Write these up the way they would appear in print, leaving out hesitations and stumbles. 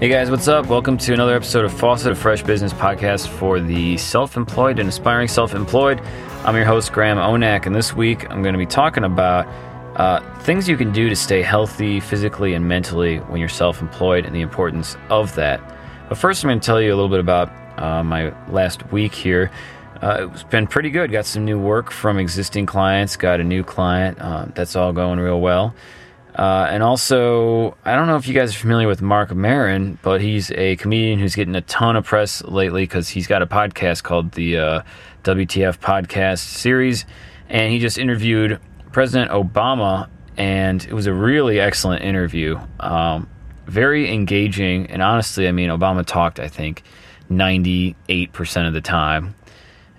Hey guys, what's up? Welcome to another episode of Faucet, a fresh business podcast for the self-employed and aspiring self-employed. I'm your host, Graham Onak, and this week I'm going to be talking about things you can do to stay healthy physically and mentally when you're self-employed and the importance of that. But first, I'm going to tell you a little bit about my last week here. It's been pretty good. Got some new work from existing clients, got a new client. That's all going real well. And also, I don't know if you guys are familiar with Mark Maron, but he's a comedian who's getting a ton of press lately because he's got a podcast called the WTF Podcast Series, and he just interviewed President Obama, and it was a really excellent interview. Very engaging, and honestly, I mean, Obama talked, I think, 98% of the time.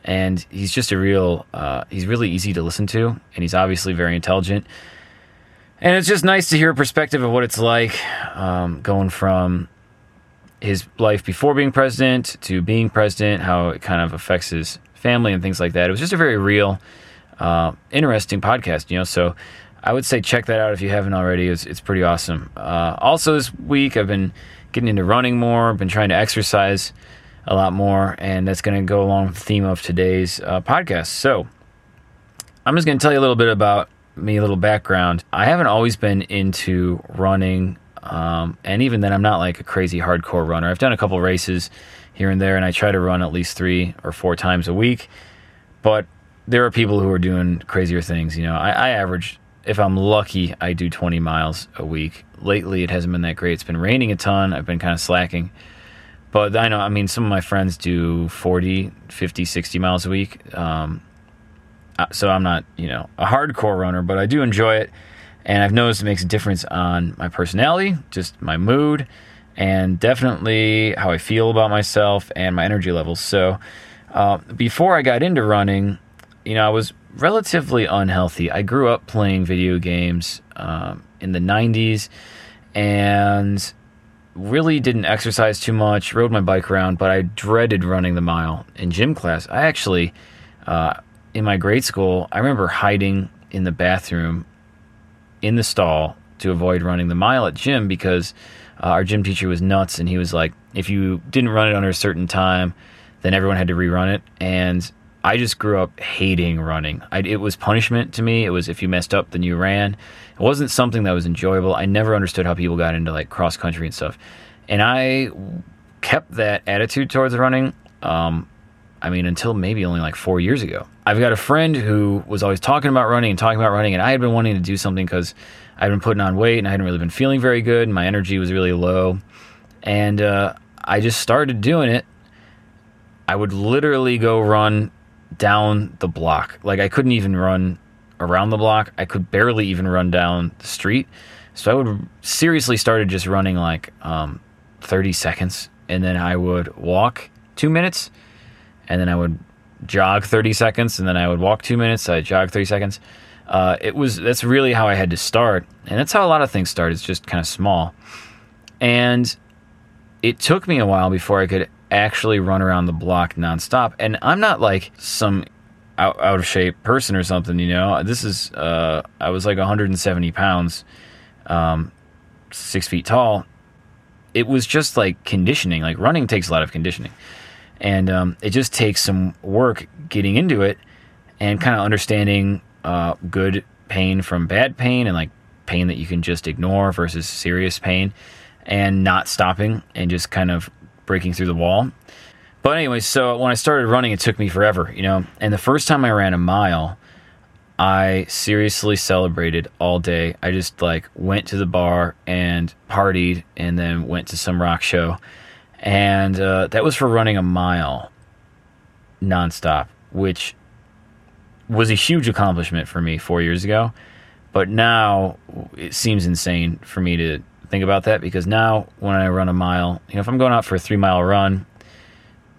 And he's just a real, he's really easy to listen to, and he's obviously very intelligent. And it's just nice to hear a perspective of what it's like going from his life before being president to being president, how it kind of affects his family and things like that. It was just a very real, interesting podcast, you know. So I would say check that out if you haven't already. It's pretty awesome. Also, this week I've been getting into running more. I've been trying to exercise a lot more, and that's going to go along with the theme of today's podcast. So I'm just going to tell you a little bit about me, a little background. I haven't always been into running, and even then I'm not like a crazy hardcore runner. I've done a couple races here and there, and I try to run at least 3 or 4 times a week, but there are people who are doing crazier things. You know, I average, if I'm lucky, I do 20 miles a week. Lately, it hasn't been that great. It's been raining a ton. I've been kind of slacking, but I know, I mean, some of my friends do 40, 50, 60 miles a week. So I'm not, you know, a hardcore runner, but I do enjoy it, and I've noticed it makes a difference on my personality, just my mood, and definitely how I feel about myself and my energy levels. So before I got into running, you know, I was relatively unhealthy. I grew up playing video games in the 90s and really didn't exercise too much, rode my bike around, but I dreaded running the mile in gym class. I actually... in my grade school, I remember hiding in the bathroom in the stall to avoid running the mile at gym because our gym teacher was nuts, and he was like, if you didn't run it under a certain time, then everyone had to rerun it. And I just grew up hating running. It was punishment to me. It was, if you messed up, then you ran. It wasn't something that was enjoyable. I never understood how people got into like cross country and stuff. And I kept that attitude towards running, I mean, until maybe only like 4 years ago. I've got a friend who was always talking about running, and I had been wanting to do something because I'd been putting on weight, and I hadn't really been feeling very good, and my energy was really low. And I just started doing it. I would literally go run down the block. Like, I couldn't even run around the block. I could barely even run down the street. So I would seriously started just running like 30 seconds, and then I would walk 2 minutes, and then I would jog 30 seconds, and then I would walk 2 minutes, I'd jog 30 seconds. That's really how I had to start, and that's how a lot of things start. It's just kind of small. And it took me a while before I could actually run around the block nonstop. And I'm not like some out of shape person or something, you know. This is, I was like 170 pounds, 6 feet tall. It was just like conditioning. Like, running takes a lot of conditioning. And it just takes some work getting into it and kind of understanding good pain from bad pain, and like pain that you can just ignore versus serious pain, and not stopping and just kind of breaking through the wall. But anyway, so when I started running, it took me forever, you know. And the first time I ran a mile, I seriously celebrated all day. I just like went to the bar and partied, and then went to some rock show. And that was for running a mile nonstop, which was a huge accomplishment for me 4 years ago. But now it seems insane for me to think about that, because now when I run a mile, you know, if I'm going out for a 3-mile run,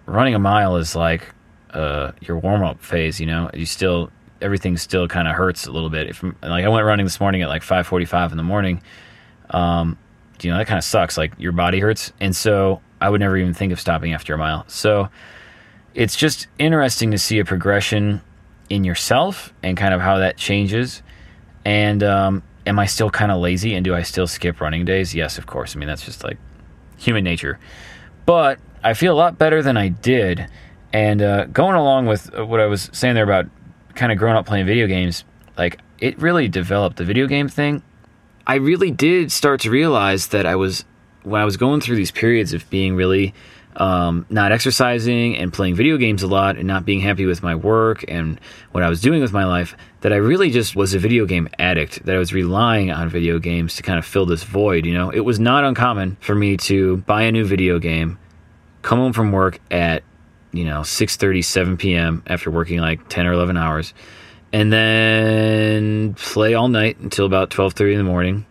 running a mile is like your warm-up phase, you know. Everything still kind of hurts a little bit. Like, I went running this morning at like 5:45 in the morning. You know, that kind of sucks. Like, your body hurts. And so I would never even think of stopping after a mile. So it's just interesting to see a progression in yourself and kind of how that changes. And am I still kind of lazy, and do I still skip running days? Yes, of course. I mean, that's just like human nature. But I feel a lot better than I did. And going along with what I was saying there about kind of growing up playing video games, like, it really developed the video game thing. I really did start to realize that when I was going through these periods of being really not exercising and playing video games a lot and not being happy with my work and what I was doing with my life, that I really just was a video game addict, that I was relying on video games to kind of fill this void. You know, it was not uncommon for me to buy a new video game, come home from work at, 6:30, 7 p.m. after working like 10 or 11 hours, and then play all night until about 12:30 in the morning,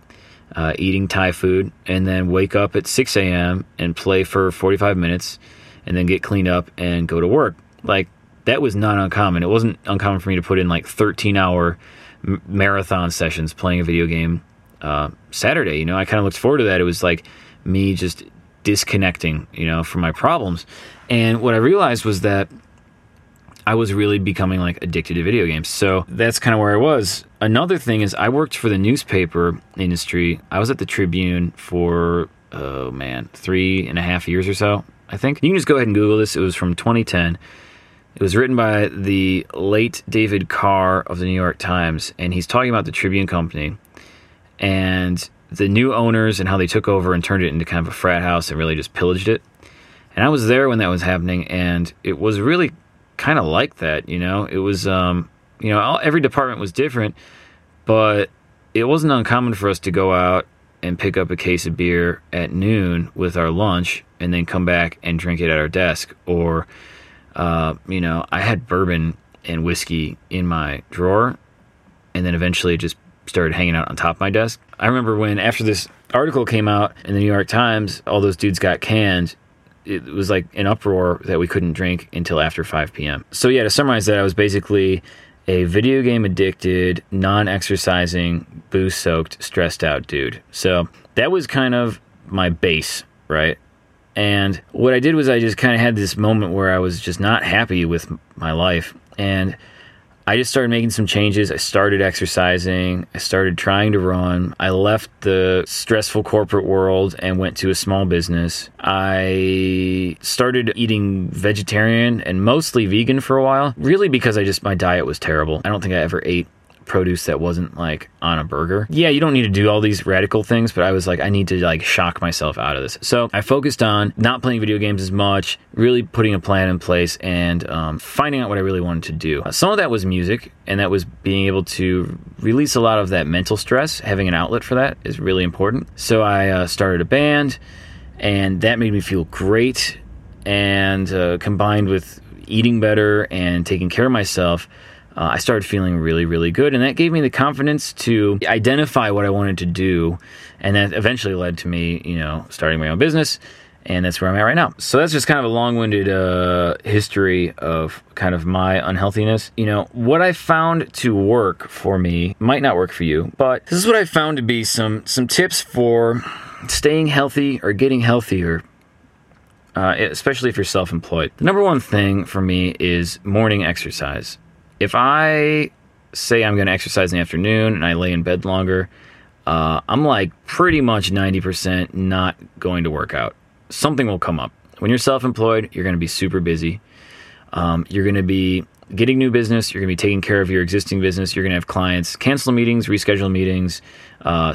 eating Thai food, and then wake up at 6 a.m. and play for 45 minutes, and then get cleaned up and go to work. Like, that was not uncommon. It wasn't uncommon for me to put in like 13-hour marathon sessions playing a video game Saturday. You know, I kind of looked forward to that. It was like me just disconnecting, from my problems. And what I realized was that I was really becoming like addicted to video games. So that's kind of where I was. Another thing is I worked for the newspaper industry. I was at the Tribune for, 3.5 years or so, I think. You can just go ahead and Google this. It was from 2010. It was written by the late David Carr of the New York Times. And he's talking about the Tribune Company and the new owners and how they took over and turned it into kind of a frat house and really just pillaged it. And I was there when that was happening, and it was really kind of like that, It was, every department was different, but it wasn't uncommon for us to go out and pick up a case of beer at noon with our lunch and then come back and drink it at our desk. Or, I had bourbon and whiskey in my drawer, and then eventually it just started hanging out on top of my desk. I remember when, after this article came out in the New York Times, all those dudes got canned. It was like an uproar that we couldn't drink until after 5 p.m. So yeah, to summarize that, I was basically a video game addicted, non-exercising, booze-soaked, stressed out dude. So that was kind of my base, right? And what I did was I just kind of had this moment where I was just not happy with my life. And I just started making some changes. I started exercising. I started trying to run. I left the stressful corporate world and went to a small business. I started eating vegetarian and mostly vegan for a while, really because my diet was terrible. I don't think I ever ate produce that wasn't like on a burger. Yeah, you don't need to do all these radical things, but I was like, I need to like shock myself out of this. So I focused on not playing video games as much, really putting a plan in place and finding out what I really wanted to do. Some of that was music, and that was being able to release a lot of that mental stress. Having an outlet for that is really important. So I started a band, and that made me feel great. And combined with eating better and taking care of myself, I started feeling really, really good, and that gave me the confidence to identify what I wanted to do, and that eventually led to me, starting my own business, and that's where I'm at right now. So that's just kind of a long-winded history of kind of my unhealthiness. What I found to work for me might not work for you, but this is what I found to be some tips for staying healthy or getting healthier, especially if you're self-employed. The number one thing for me is morning exercise. If I say I'm going to exercise in the afternoon and I lay in bed longer, I'm like pretty much 90% not going to work out. Something will come up. When you're self-employed, you're going to be super busy. You're going to be getting new business. You're going to be taking care of your existing business. You're going to have clients cancel meetings, reschedule meetings,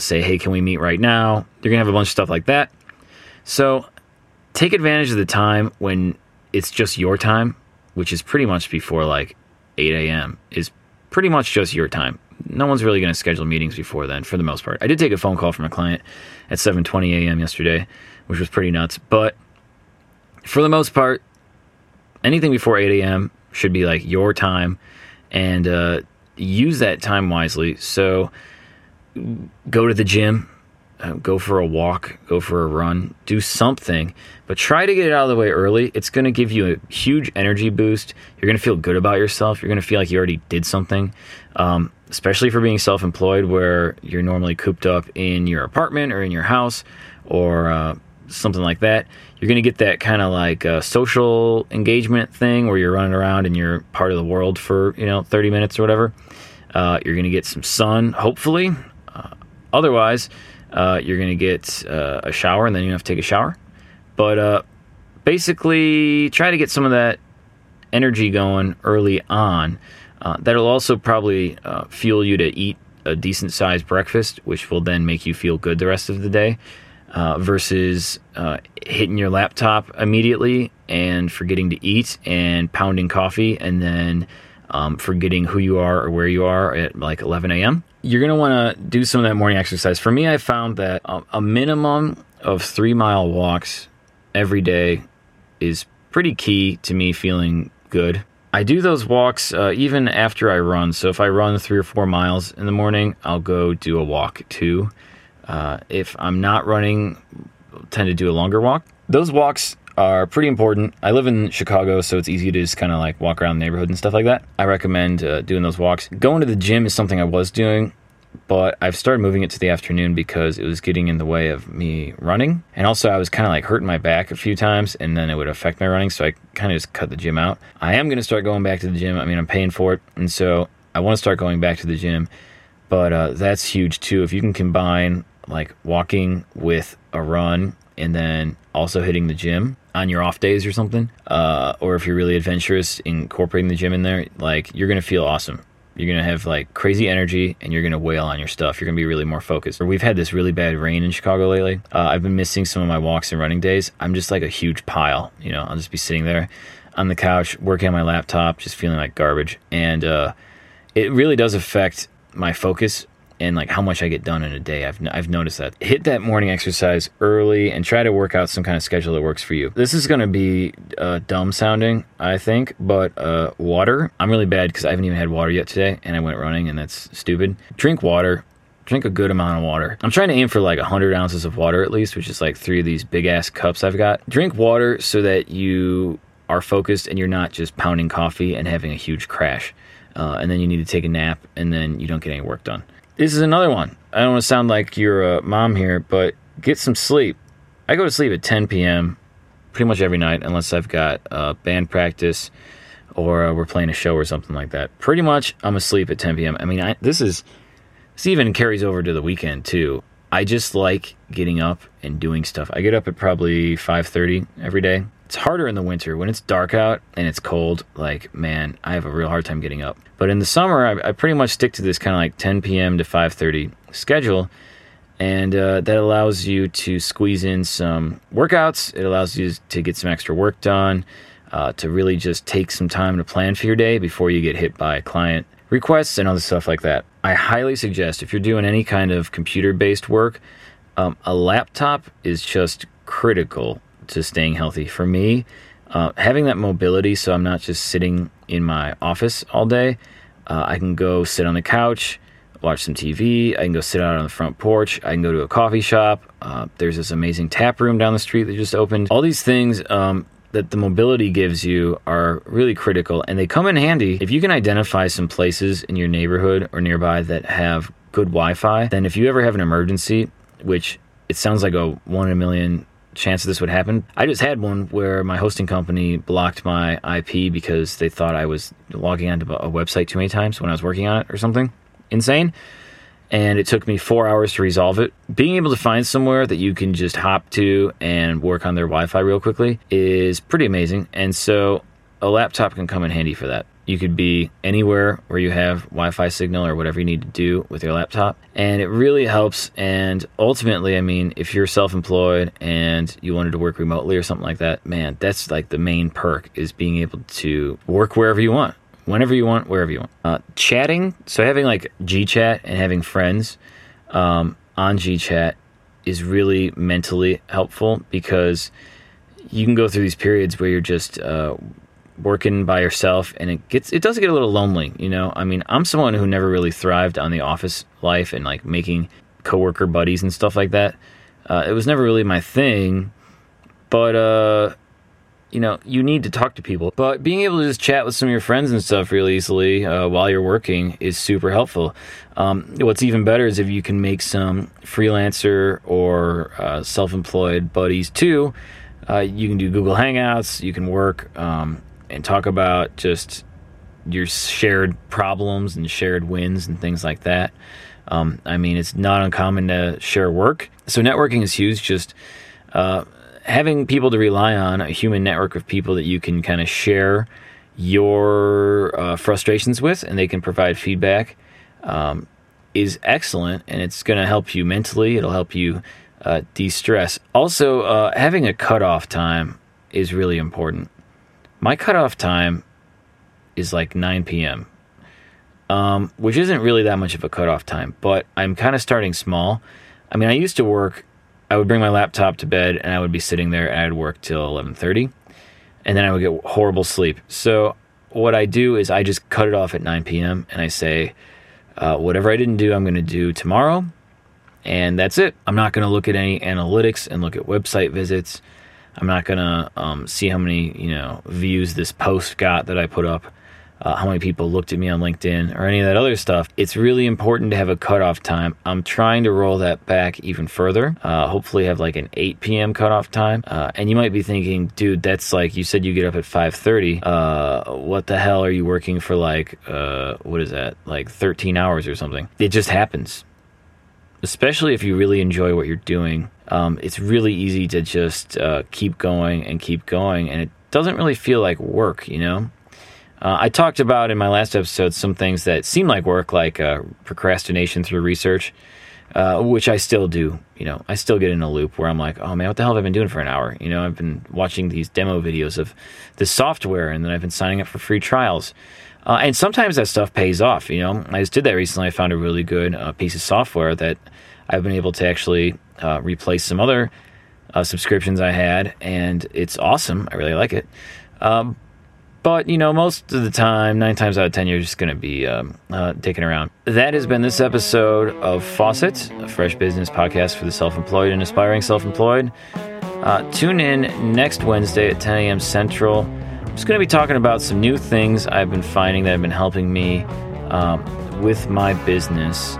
say, hey, can we meet right now? You're going to have a bunch of stuff like that. So take advantage of the time when it's just your time, which is pretty much before like 8 a.m. is pretty much just your time. No one's really going to schedule meetings before then, for the most part. I did take a phone call from a client at 7:20 a.m. yesterday, which was pretty nuts. But for the most part, anything before 8 a.m. should be like your time, and use that time wisely. So go to the gym, go for a walk, go for a run, do something, but try to get it out of the way early. It's going to give you a huge energy boost. You're going to feel good about yourself. You're going to feel like you already did something, especially for being self-employed, where you're normally cooped up in your apartment or in your house or something like that. You're going to get that kind of like social engagement thing where you're running around and you're part of the world for 30 minutes or whatever. You're going to get some sun, hopefully. Otherwise, you're going to get a shower, and then you have to take a shower. But basically, try to get some of that energy going early on. That'll also probably fuel you to eat a decent-sized breakfast, which will then make you feel good the rest of the day, versus hitting your laptop immediately and forgetting to eat and pounding coffee and then forgetting who you are or where you are at like 11 a.m. You're going to want to do some of that morning exercise. For me, I found that a minimum of 3-mile walks every day is pretty key to me feeling good. I do those walks even after I run. So if I run 3 or 4 miles in the morning, I'll go do a walk too. If I'm not running, I tend to do a longer walk. Those walks are pretty important. I live in Chicago, so it's easy to just kind of like walk around the neighborhood and stuff like that. I recommend doing those walks. Going to the gym is something I was doing, but I've started moving it to the afternoon because it was getting in the way of me running. And also I was kind of like hurting my back a few times and then it would affect my running. So I kind of just cut the gym out. I am going to start going back to the gym. I mean, I'm paying for it. And so I want to start going back to the gym, but that's huge too. If you can combine like walking with a run and then also hitting the gym on your off days or something, or if you're really adventurous, incorporating the gym in there, like you're going to feel awesome. You're going to have like crazy energy and you're going to wail on your stuff. You're going to be really more focused. We've had this really bad rain in Chicago lately. I've been missing some of my walks and running days. I'm just like a huge pile, you know, I'll just be sitting there on the couch, working on my laptop, just feeling like garbage. And it really does affect my focus and like how much I get done in a day. I've noticed that. Hit that morning exercise early and try to work out some kind of schedule that works for you. This is going to be dumb sounding, I think, but water. I'm really bad because I haven't even had water yet today and I went running and that's stupid. Drink water. Drink a good amount of water. I'm trying to aim for like 100 ounces of water at least, which is like 3 of these big ass cups I've got. Drink water so that you are focused and you're not just pounding coffee and having a huge crash. And then you need to take a nap and then you don't get any work done. This is another one. I don't want to sound like your mom here, but get some sleep. I go to sleep at 10 p.m. pretty much every night unless I've got band practice or we're playing a show or something like that. Pretty much I'm asleep at 10 p.m. I mean, this even carries over to the weekend too. I just like getting up and doing stuff. I get up at probably 5:30 every day. It's harder in the winter when it's dark out and it's cold. Like, man, I have a real hard time getting up. But in the summer, I pretty much stick to this kind of like 10 p.m. to 5:30 schedule. And that allows you to squeeze in some workouts. It allows you to get some extra work done, to really just take some time to plan for your day before you get hit by client requests and other stuff like that. I highly suggest if you're doing any kind of computer-based work, a laptop is just critical to staying healthy. For me, having that mobility so I'm not just sitting in my office all day, I can go sit on the couch, watch some TV, I can go sit out on the front porch, I can go to a coffee shop, there's this amazing tap room down the street that just opened. All these things that the mobility gives you are really critical and they come in handy. If you can identify some places in your neighborhood or nearby that have good Wi-Fi, then if you ever have an emergency, which it sounds like a 1 in a million chance this would happen. I just had one where my hosting company blocked my IP because they thought I was logging onto a website too many times when I was working on it or something insane. And it took me 4 hours to resolve it. Being able to find somewhere that you can just hop to and work on their Wi-Fi real quickly is pretty amazing. And so a laptop can come in handy for that. You could be anywhere where you have Wi-Fi signal or whatever you need to do with your laptop. And it really helps. And ultimately, I mean, if you're self-employed and you wanted to work remotely or something like that, man, that's like the main perk is being able to work wherever you want, whenever you want, wherever you want. Chatting, so having like G-Chat and having friends on G-Chat is really mentally helpful because you can go through these periods where you're just working by yourself and it does get a little lonely, you know? I mean, I'm someone who never really thrived on the office life and like making coworker buddies and stuff like that. It was never really my thing, but you know, you need to talk to people. But being able to just chat with some of your friends and stuff really easily while you're working is super helpful. What's even better is if you can make some freelancer or self-employed buddies too. You can do Google Hangouts, you can work and talk about just your shared problems and shared wins and things like that. I mean, it's not uncommon to share work. So networking is huge. Just having people to rely on, a human network of people that you can kind of share your frustrations with, and they can provide feedback, is excellent, and it's going to help you mentally. It'll help you de-stress. Also, having a cutoff time is really important. My cutoff time is like 9 p.m., which isn't really that much of a cutoff time, but I'm kind of starting small. I mean, I used to work, I would bring my laptop to bed, and I would be sitting there, and I would work till 11:30, and then I would get horrible sleep. So what I do is I just cut it off at 9 p.m., and I say, whatever I didn't do, I'm going to do tomorrow, and that's it. I'm not going to look at any analytics and look at website visits. I'm not going to see how many views this post got that I put up, how many people looked at me on LinkedIn, or any of that other stuff. It's really important to have a cutoff time. I'm trying to roll that back even further, hopefully have like an 8 p.m. cutoff time. And you might be thinking, dude, that's like, you said you get up at 5:30. What the hell are you working for like, what is that, like 13 hours or something? It just happens. Especially if you really enjoy what you're doing, it's really easy to just keep going, and it doesn't really feel like work, I talked about in my last episode some things that seem like work, like procrastination through research, which I still do. I still get in a loop where I'm like, oh man, what the hell have I been doing for an hour? I've been watching these demo videos of this software, and then I've been signing up for free trials. And sometimes that stuff pays off, I just did that recently. I found a really good piece of software that I've been able to actually replace some other subscriptions I had, and it's awesome. I really like it. But, most of the time, 9 times out of 10, you're just going to be taken around. That has been this episode of Faucet, a fresh business podcast for the self-employed and aspiring self-employed. Tune in next Wednesday at 10 a.m. Central. I'm just going to be talking about some new things I've been finding that have been helping me with my business.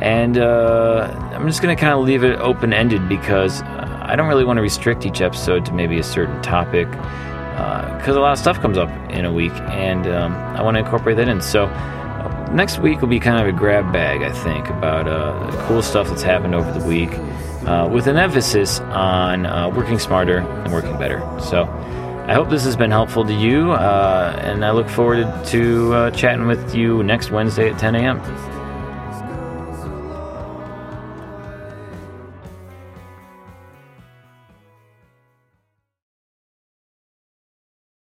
And I'm just going to kind of leave it open-ended, because I don't really want to restrict each episode to maybe a certain topic, because a lot of stuff comes up in a week, and I want to incorporate that in. So next week will be kind of a grab bag, I think, about cool stuff that's happened over the week, with an emphasis on working smarter and working better. So I hope this has been helpful to you, and I look forward to chatting with you next Wednesday at 10 a.m.